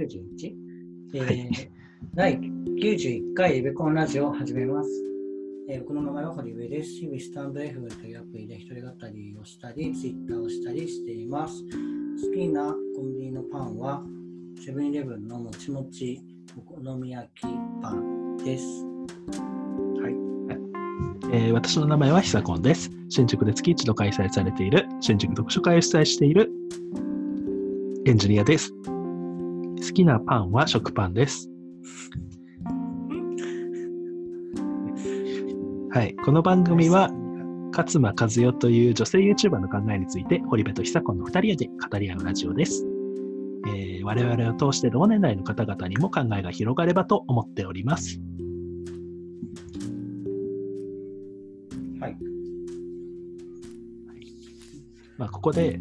91、はい、第91回リベコンラジオを始めます。この名前は堀上です。日々スタンド FM というアプリで一人語りをしたり、ツイッターをしたりしています。好きなコンビニのパンはセブンイレブンのもちもちお好み焼きパンです。私の名前はひさこんです。新宿で月一度開催されている新宿読書会を主催しているエンジニアです。好きなパンは食パンです。はい、この番組は勝間和代という女性 YouTuber の考えについて堀部と久子の2人で語り合うラジオです。我々を通して同年代の方々にも考えが広がればと思っております。はい。まあ、ここで、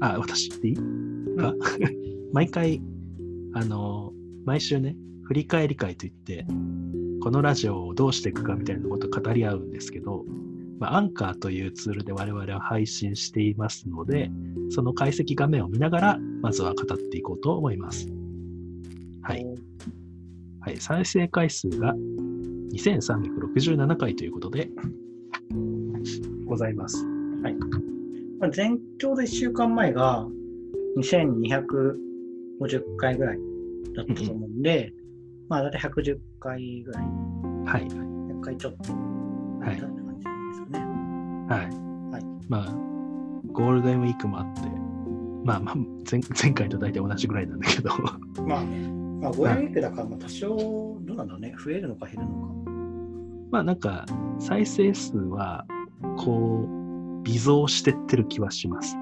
私っていいか、うん、毎回、毎週ね、振り返り会といって、このラジオをどうしていくかみたいなことを語り合うんですけど、Anchor というツールで我々は配信していますので、その解析画面を見ながら、まずは語っていこうと思います。はい。はい、再生回数が2367回ということで、ございます。はい。ちょうど1週間前が2250回ぐらいだったと思うんで、だいたい110回ぐらい。はい。100回ちょっと。はい。って感じですかね。はい。はい。ゴールデンウィークもあって、前回と大体同じぐらいなんだけど。ゴールデンウィークだから、多少、どうなんだろうね。増えるのか減るのか。再生数は、微増してってる気はします。う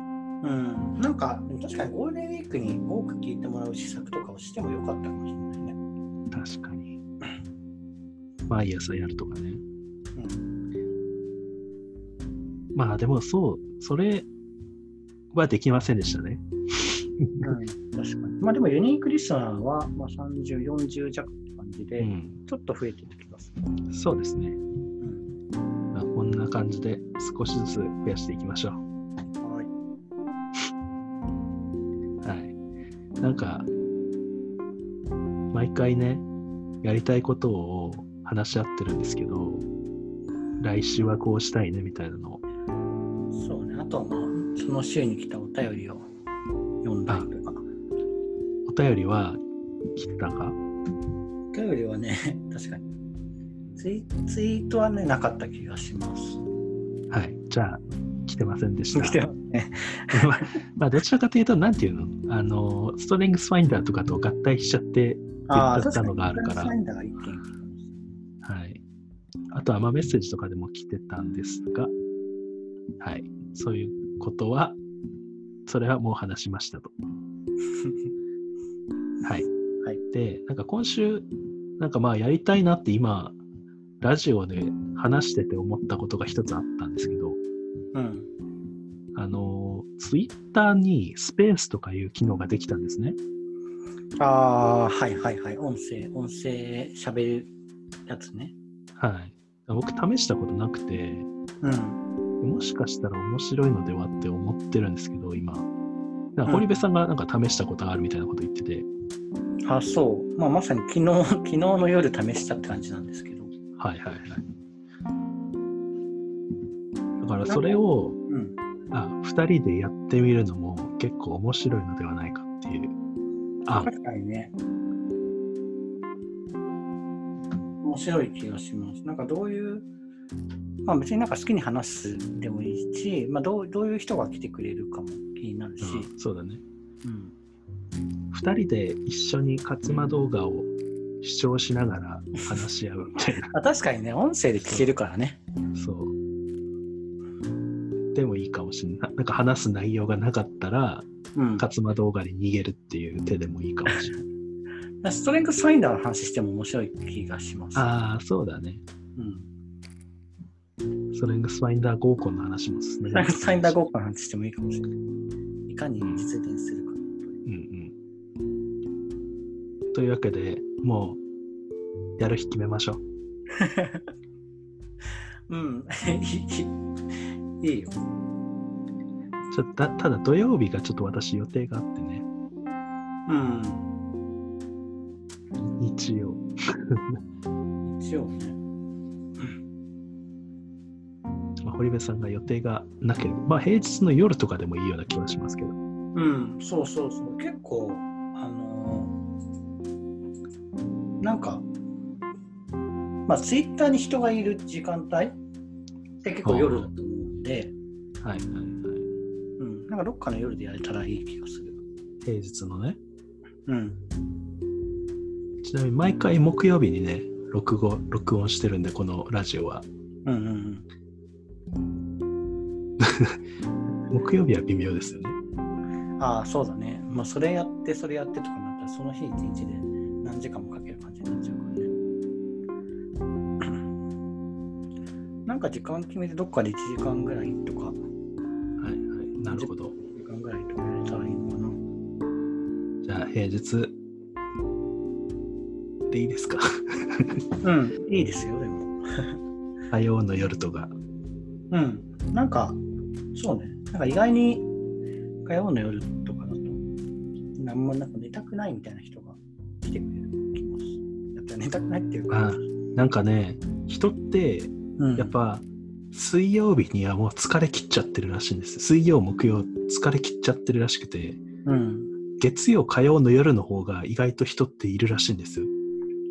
ん、確かにゴールデンウィークに多く聞いてもらう施策とかをしてもよかったかもしれないね。確かに。毎朝やるとかね。うん、でもそれはできませんでしたね。うん、確かに。でもユニークリスナーは30、40弱って感じで、ちょっと増えてる気がする。うん、そうですね。こんな感じで少しずつ増やしていきましょう。はい。はい。毎回ね、やりたいことを話し合ってるんですけど、来週はこうしたいねみたいなのを。そうね。あとはその週に来たお便りを読んだりとか。お便りは来たか？お便りはね、確かに。ツイートはね、なかった気がします。はい。じゃあ、来てませんでした。来てますね。どちらかというと、なんていうの？ストレングスファインダーとかと合体しちゃって、だったのがあるから。ストレングスファインダーが1件。はい。あとは、メッセージとかでも来てたんですが、はい。そういうことは、それはもう話しましたと。はい。はい。で、今週、やりたいなって今、ラジオで話してて思ったことが一つあったんですけど、うん、ツイッターにスペースとかいう機能ができたんですね。はいはいはい。音声喋るやつね。はい。僕試したことなくて、うん、もしかしたら面白いのではって思ってるんですけど、今。堀部さんが試したことがあるみたいなこと言ってて。うん、そう。まさに昨日の夜試したって感じなんですけど。はいはいはい。だからそれを、2人でやってみるのも結構面白いのではないかっていう。確かにね。面白い気がします。どういう、別に好きに話すでもいいし、どういう人が来てくれるかも気になるし。うん、そうだね。うん。2人で一緒に勝間動画を視聴しながら話し合うみたいな。確かにね、音声で聞けるからね。そう。でもいいかもしれない。話す内容がなかったら、勝間動画に逃げるっていう手でもいいかもしれない。ストレングスファインダーの話しても面白い気がします。そうだね。うん。ストレングスファインダー合コンの話も進めない。ストレングスファインダー合コンの話してもいいかもしれない。いかに実現するか。というわけで、もうやる日決めましょう。うん、いいよ。ただ土曜日がちょっと私予定があってね。うん。一応ね。堀部さんが予定がなければ、まあ、平日の夜とかでもいいような気はしますけど。うん、そうそうそう。結構、なんか、まあ、ツイッターに人がいる時間帯って結構夜だと思うんで、はいはいはい。うん、なんかどっかの夜でやれたらいい気がする。平日のね。うん。ちなみに毎回木曜日にね、録音してるんで、このラジオは。うんうんうん。木曜日は微妙ですよね。ああ、そうだね。まあ、それやってとかなったら、その日一日で何時間もかける感じになっちゃうからね。なんか時間決めてどっかで1時間ぐらいとか。はいはい。なるほど。時間ぐらいとかやれたらいいのかな。じゃあ平日でいいですか？うん、いいですよでも。火曜の夜とか。うん。なんかそうね、なんか意外に火曜の夜とかだと何もなんか寝たくないみたいな人が来てくれる気もする。だって寝たくないっていうか、なんかね、人ってやっぱ水曜日にはもう疲れ切っちゃってるらしいんです。水曜木曜疲れ切っちゃってるらしくて、うん、月曜火曜の夜の方が意外と人っているらしいんですよ、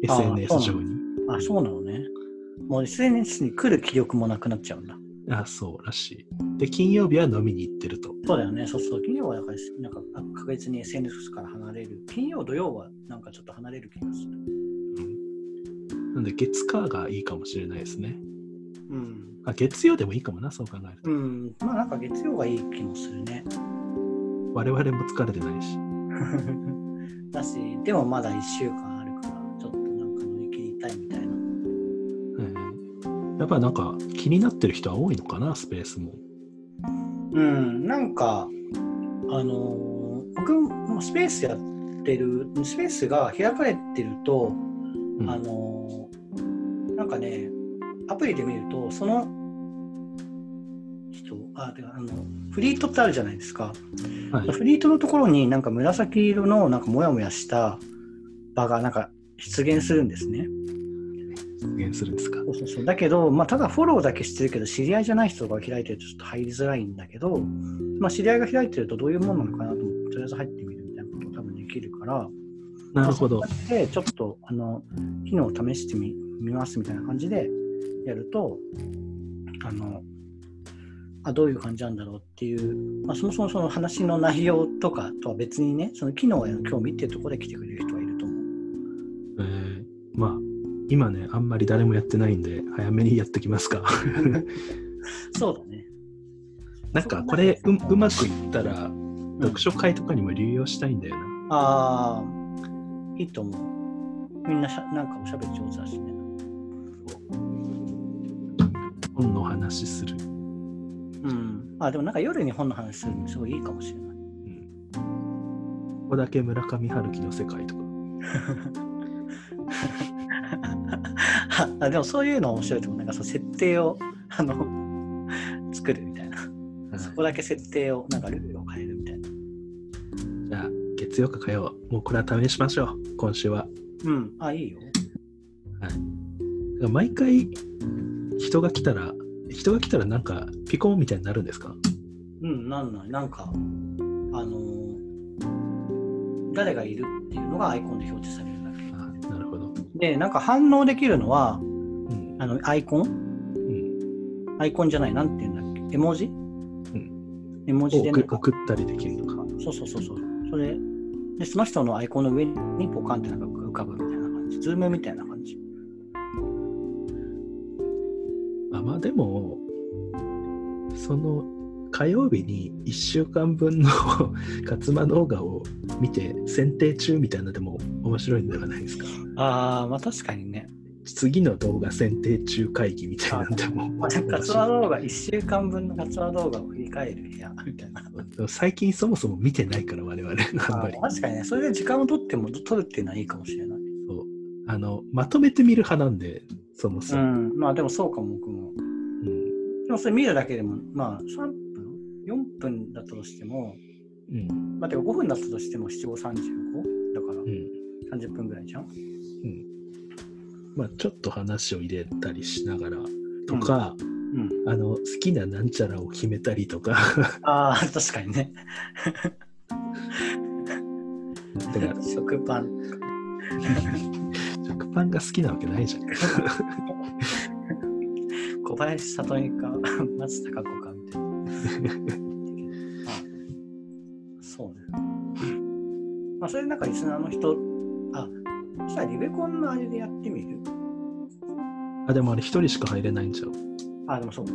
SNS 上に。あ、そうなのね。もう SNS に来る気力もなくなっちゃうんだ。あ、そうらしい。で、金曜日は飲みに行ってると。そうだよね。そうそう。金曜はなんか確実に SNS から離れる。金曜土曜はなんかちょっと離れる気がする。うん。なんで月火がいいかもしれないですね。うん。あ、月曜でもいいかもな、そう考えると。うん。まあなんか月曜がいい気もするね。我々も疲れてないし。だし、でもまだ1週間あるから、ちょっとなんか乗り切りたいみたいな。やっぱなんか気になってる人は多いのかな、スペースも。うん、なんか僕もスペースやってる、スペースが開かれてると、うん、なんかね、アプリで見るとその人、フリートってあるじゃないですか、はい、フリートのところになんか紫色のなんかモヤモヤした場がなんか出現するんですね。するんですか。そうそうそう。だけど、まあ、ただフォローだけしてるけど知り合いじゃない人が開いてるとちょっと入りづらいんだけど、まあ、知り合いが開いてるとどういうものなのかなと思ってとりあえず入ってみるみたいなことを多分できるから。なるほど。でちょっと機能を試してみますみたいな感じでやると、どういう感じなんだろうっていう、まあ、そもそもその話の内容とかとは別にね、その機能への興味っていうところで来てくれる人はいると思う。まあ今ね、あんまり誰もやってないんで、早めにやってきますか。そうだね。なんか、これうまくいったら、読書会とかにも流用したいんだよな。うん、ああ、いいと思う。みんななんかおしゃべり上手だしね。本の話する。うん。あ、でもなんか夜に本の話するのすごいいいかもしれない。うん、ここだけ村上春樹の世界とか。あ、でもそういうの面白いと思う。なんかその設定を作るみたいな、はい、そこだけ設定をなんかルールを変えるみたいな。じゃあ月曜か火曜、もうこれは試しましょう、今週は。うん、あ、いいよ。はい。毎回人が来たらなんかピコンみたいになるんですか？うん、なんか誰がいるっていうのがアイコンで表示される。で、なんか反応できるのは、うん、アイコン、うん、アイコンじゃない、なんていうんだっけ、絵文字、うん、絵文字で送ったりできるのか。そうそうそうそう。それで、その人のアイコンの上にポカンってなんか浮かぶみたいな感じ、ズームみたいな感じ。まあでも、その火曜日に1週間分の活間動画を見て選定中みたいなのでも面白いんではないですか。あ、まあ確かにね。次の動画選定中会議みたいなのでも。活間動画、1週間分の活間動画を振り返る部屋みたいな。最近そもそも見てないから我々あんまり。確かにね、それで時間を取るっていうのはいいかもしれない。そう、まとめて見る派なんで、そもそも。うん、まあでもそうかも、僕も。うん、でもそれ見るだけでも、まあ4分だったとしても、うん、まあ、てか5分だったとしても7、5、35だから30分ぐらいじゃん、うん、まあ、ちょっと話を入れたりしながらとか、うんうん、好きななんちゃらを決めたりとかああ確かにねだから食パン食パンが好きなわけないじゃん小林聡美か松たか子かみたいなそうねまあそれなんかリスナーの人さあリベコンのあれでやってみる？あ、でもあれ一人しか入れないんちゃう？あ、でもそうか。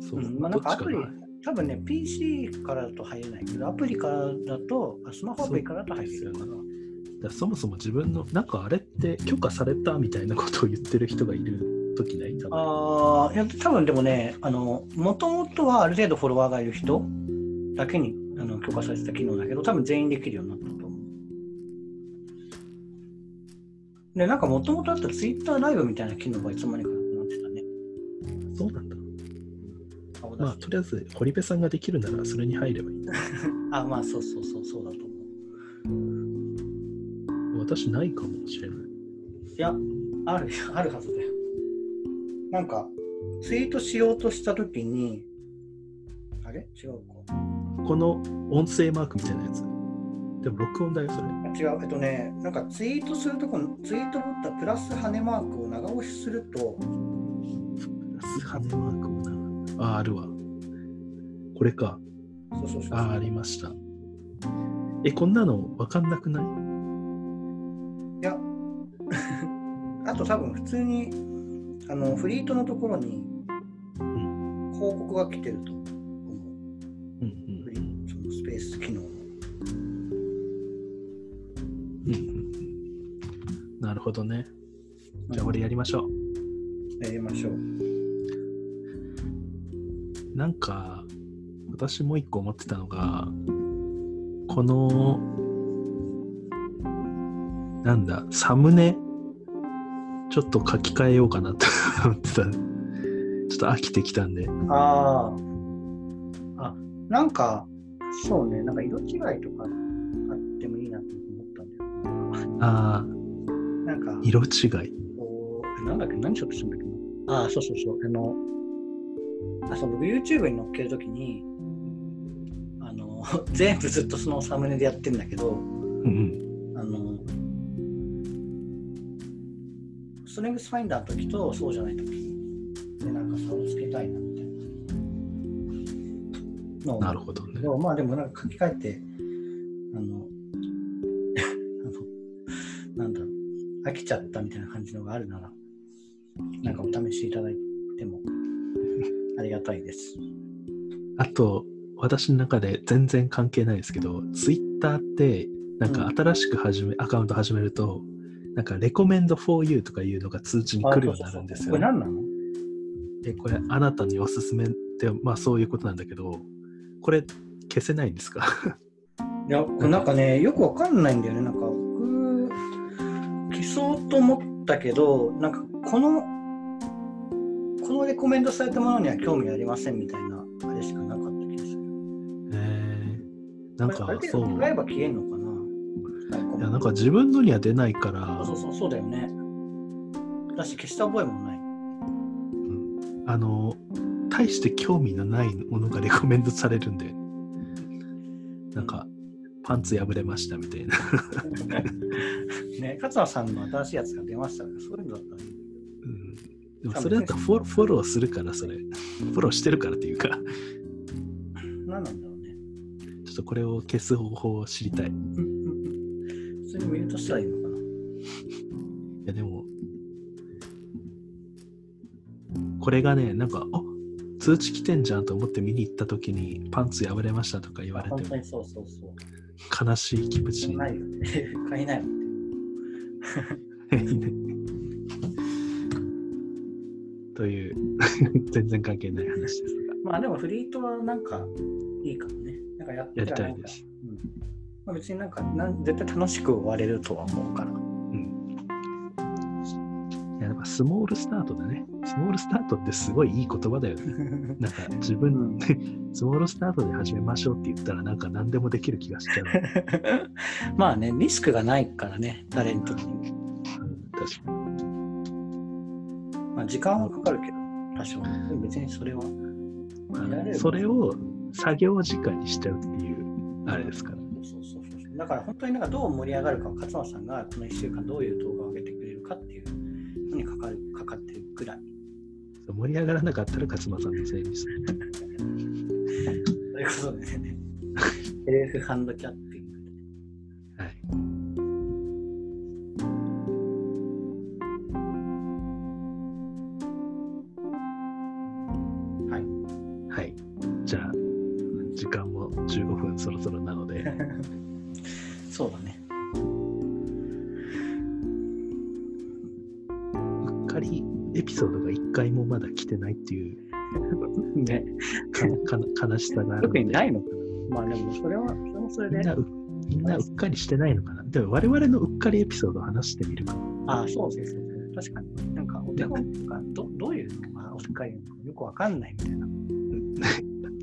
そう、まあなんかアプリ、多分ね PC からだと入れないけどアプリからだとスマホアプリからだと入れるかな。だそもそも自分のなんかあれって許可されたみたいなことを言ってる人がいる時ない？多分。ああ、いや多分でもね元々はある程度フォロワーがいる人だけに。許可された機能だけど多分全員できるようになったと思う。でなんかもともとあったツイッターライブみたいな機能がいつまでかなくなってたね。そうなんだ。まあとりあえず堀部さんができるならそれに入ればいい。あまあそうそうそうそうだと思う。私ないかもしれない。いやあるはずだよ。なんかツイートしようとしたときにあれ違うか。この音声マークみたいなやつでも録音だよそれ。違うなんかツイートするとこのツイートボタンプラス跳ねマークを長押しするとプラス跳ねマークもなあるわこれか。そうそうそうそうありました。こんなの分かんなくない？いやあと多分普通にフリートのところに広告が来てると。ス機能なるほどね。じゃあ俺やりましょう。やりましょう。なんか私もう一個思ってたのがこのなんだサムネちょっと書き換えようかなと思ってた。ちょっと飽きてきたんで。あなんか。そうね、なんか色違いとかあってもいいなと思ったんだよ。なんか色違い。なんだっけ、何しようとしたんだっけな。ああ、そうそうそう。そう僕 YouTube に載っけるときに、全部ずっとそのサムネでやってるんだけど、うんうん、ストレングスファインダーのときとそうじゃないときでなんか差をつけたいな。なるほどね。まあでもなんか書き換えてなんだろう飽きちゃったみたいな感じのがあるならなんかお試しいただいてもありがたいです。あと私の中で全然関係ないですけど、Twitter ってなんか新しくアカウント始めるとなんかレコメンド for you とかいうのが通知に来るようになるんですよね。これ何なの？これあなたにおすすめってまあそういうことなんだけど。これ消せないんですか？いや、なんかね、よくわかんないんだよね。なんか僕消そうと思ったけど、なんかこのレコメンドされたものには興味ありませんみたいなあれしかなかった気がする。なんかそう。使えば消えんのかな？いや、なんか自分のには出ないから。そうだよね。私消した覚えもない。うん、大して興味のないものがレコメンドされるんで、なんかパンツ破れましたみたいなね、勝野さんの新しいやつが出ましたからそういうのだったらいい、うん、でもそれだったらフォローするからそれフォローしてるからっていうか何なんだろうね。ちょっとこれを消す方法を知りたい。それミュートしたらいいのかな。いやでもこれがねなんか通知来てんじゃんと思って見に行った時にパンツ破れましたとか言われてもそう悲しい気持ちになるよね。買えないよねという全然関係ない話ですが、まあでもフリートはなんかいいかもね。なんかやりたいです、うんまあ、別になんか絶対楽しく終われるとは思うから、うん、やっぱあ、スモールスタートだね。スモールスタートってすごいいい言葉だよね。なんか自分でスモールスタートで始めましょうって言ったらなんか何でもできる気がしちゃう。まあね、リスクがないからね、タレントに。うん、確かに。まあ時間はかかるけど、多少。別にそれは、まあ。それを作業時間にしちゃうっていうあれですから。そうだから本当になんかどう盛り上がるかは勝間さんがこの1週間どういう動画を上げてくれるかっていうのにかかってるくらい。盛り上がらなかったら勝間さんのせいです。そういうことですね。セルフハンドキャッピング。はい。はい。はい。じゃあ時間も15分そろそろなので。そうだね。うっかりエピソードが1回もまだ来てないっていうね、悲しさがあるので。特にないのかな。まあでもそれはそれで。みんなうっかりしてないのかな。でも我々のうっかりエピソードを話してみるか。ああ、そうですね。確かに。なんかお手本とかどういうのがおっかりなのかよくわかんないみたいな。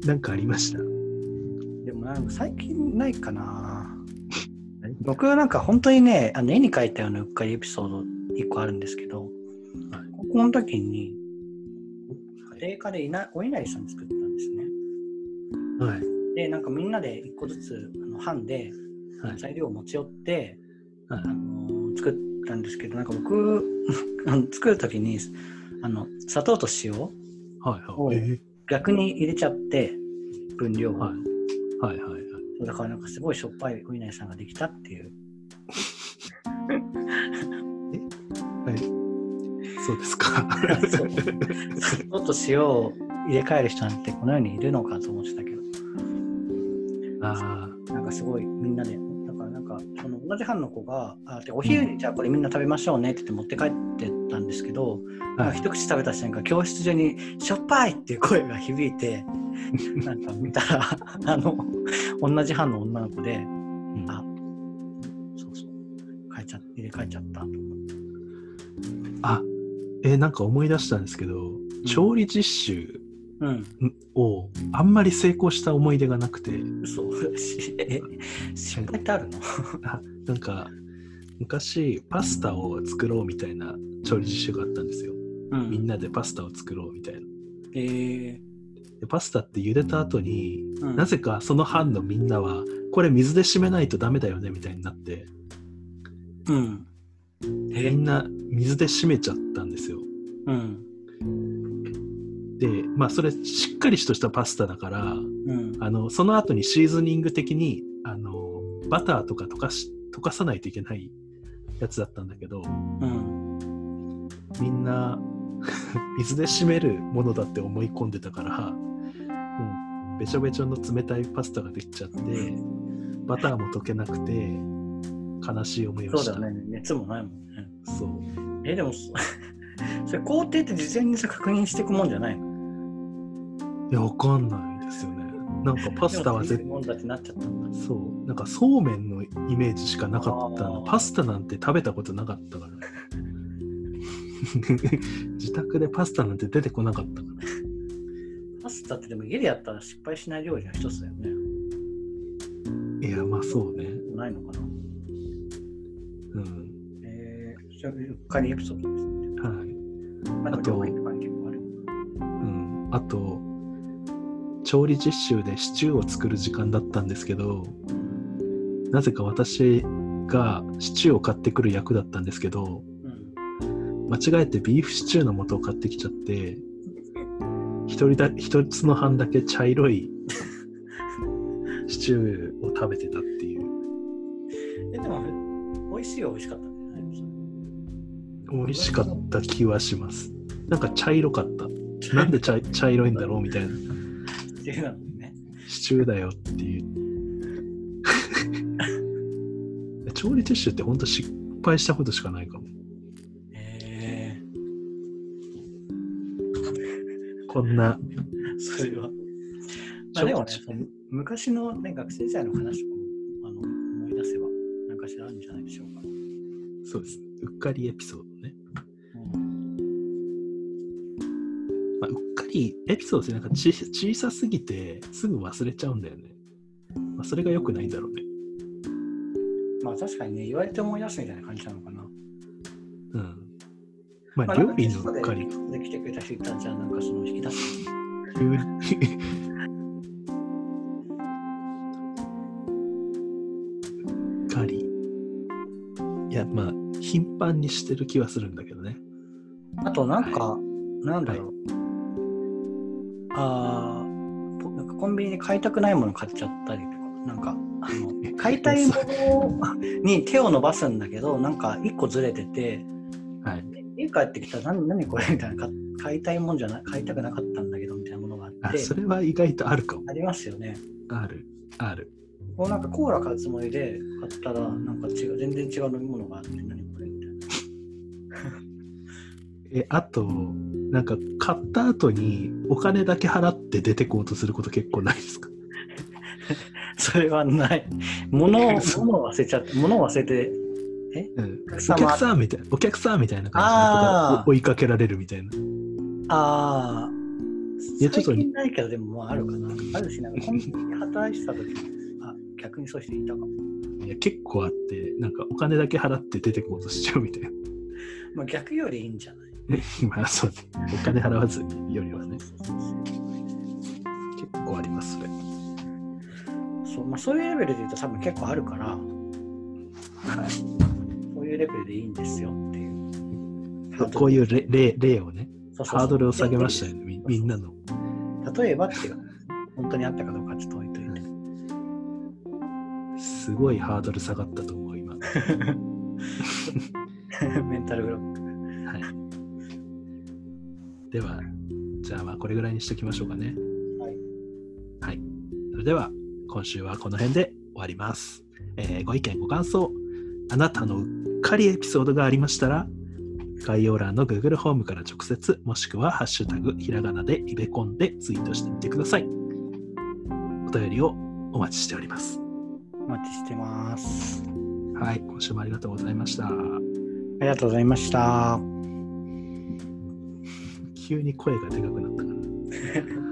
なんかありました。でもなんか最近ないかな。僕はなんか本当にね、絵に描いたようなうっかりエピソード1個あるんですけど、はい、高校の時に家庭科でお稲荷さん作ったんですね。はい。でなんかみんなで1個ずつ班で材料を持ち寄って、はい、作ったんですけど、なんか僕作る時に砂糖と塩を逆に入れちゃって分量を、はい、はいはいはい。だからなんかすごいしょっぱいお稲荷さんができたっていう。え、はい、そうですか。ちょっと塩を入れ替える人なんてこの世にいるのかと思ってたけど。ああ、なんかすごいみんなで、だからなんかその同じ班の子がお昼にじゃあこれみんな食べましょうねって言って持って帰ってたんですけど、はい、一口食べた瞬間教室中にしょっぱいっていう声が響いて。なんか見たら同じ班の女の子で、うん、あ、そうそう入れ替えちゃったと思って。あ、なんか思い出したんですけど、うん、調理実習をあんまり成功した思い出がなくて、うん、そう失敗ってあるの？なんか昔パスタを作ろうみたいな調理実習があったんですよ、うん、みんなでパスタを作ろうみたいな。パスタって茹でた後に、うん、なぜかその班のみんなはこれ水で締めないとダメだよねみたいになって、うん、みんな水で締めちゃったんですよ、うん、で、まあそれしっかりとしたパスタだから、うん、その後にシーズニング的にバターとか溶かさないといけないやつだったんだけど、うん、みんな水で締めるものだって思い込んでたからべちょべちょの冷たいパスタができちゃって、うん、バターも溶けなくて悲しい思いをした。そうだね、熱もないもんね。そう、でもそれ工程って事前に確認していくもんじゃないの？いや、わかんないですよね。なんかパスタは絶対そう、なんかそうめんのイメージしかなかったの。パスタなんて食べたことなかったから自宅でパスタなんて出てこなかったから。パスタってでも家でやったら失敗しない料理の一つだよね。いや、まあそうね。ないのかな。うん。うっかりエピソードですね。はい。あと、うん。あと、調理実習でシチューを作る時間だったんですけど、なぜか私がシチューを買ってくる役だったんですけど、間違えてビーフシチューの素を買ってきちゃって、一つの半だけ茶色いシチューを食べてたっていう。でも美味しいは美味しかったんじゃないですか。美味しかった気はします。なんか茶色かった。なんで 茶色いんだろうみたいな。シチューなのね。シチューだよっていう調理実習って本当失敗したことしかないかも。こんなそれはまあでもね、昔の、ね、学生時代の話も思い出せば何かしらあるんじゃないでしょうか。そうです、うっかりエピソードね、うん、まあ、うっかりエピソードってなんか小さすぎてすぐ忘れちゃうんだよね。まあ、それが良くないんだろうね。まあ確かにね、言われて思い出すみたいな感じなのかな。うん。まあ、料理のうっかり。で来てくれた人いたんじゃん、なんかその引き出す。うっかり。いや、まあ、頻繁にしてる気はするんだけどね。あとなんか、はい、なんだろう。はい、なんかコンビニで買いたくないもの買っちゃったりとか、なんか、買いたいものに手を伸ばすんだけど、なんか1個ずれてて、はい、家帰ってきたら何これみたいな、買いたいもんじゃない、買いたくなかったんだけどみたいなものがあって、あ、それは意外とあるかも。ありますよね。ある。こうなんかコーラ買うつもりで買ったら、なんか違う、全然違う飲み物があって、何これみたいな。あと、なんか買った後にお金だけ払って出てこうとすること結構ないですか？それはない。物を忘れちゃって、物を忘れて、お客さんみたいな感じで追いかけられるみたいな。ああ。いや、ちょっとないけど、でもまああるかな。あるし、なんかコンビニで働いてた時あ、逆にそうしていたかも。いや、結構あって、なんかお金だけ払って出てこうとしちゃうみたいな。まあ逆よりいいんじゃない？まあそうです。お金払わずよりはね。結構あります、それ。そう、まあ、そういうレベルで言うと多分結構あるから、はい、そういうレベルでいいんですよっていう。こういう 例をね、そうそうそう、ハードルを下げましたよね、みんなの。例えばっていう、本当にあったかどうかちょっと置いといて。すごいハードル下がったと思う、今。メンタルブロック。はい。では、じゃあまあこれぐらいにしておきましょうかね。はい。はい。それでは。今週はこの辺で終わります。ご意見ご感想、あなたのうっかりエピソードがありましたら、概要欄の Google ホームから直接、もしくはハッシュタグひらがなでイベコンでツイートしてみてください。お便りをお待ちしております。お待ちしてます。はい、今週もありがとうございました。ありがとうございました。急に声がでかくなったから。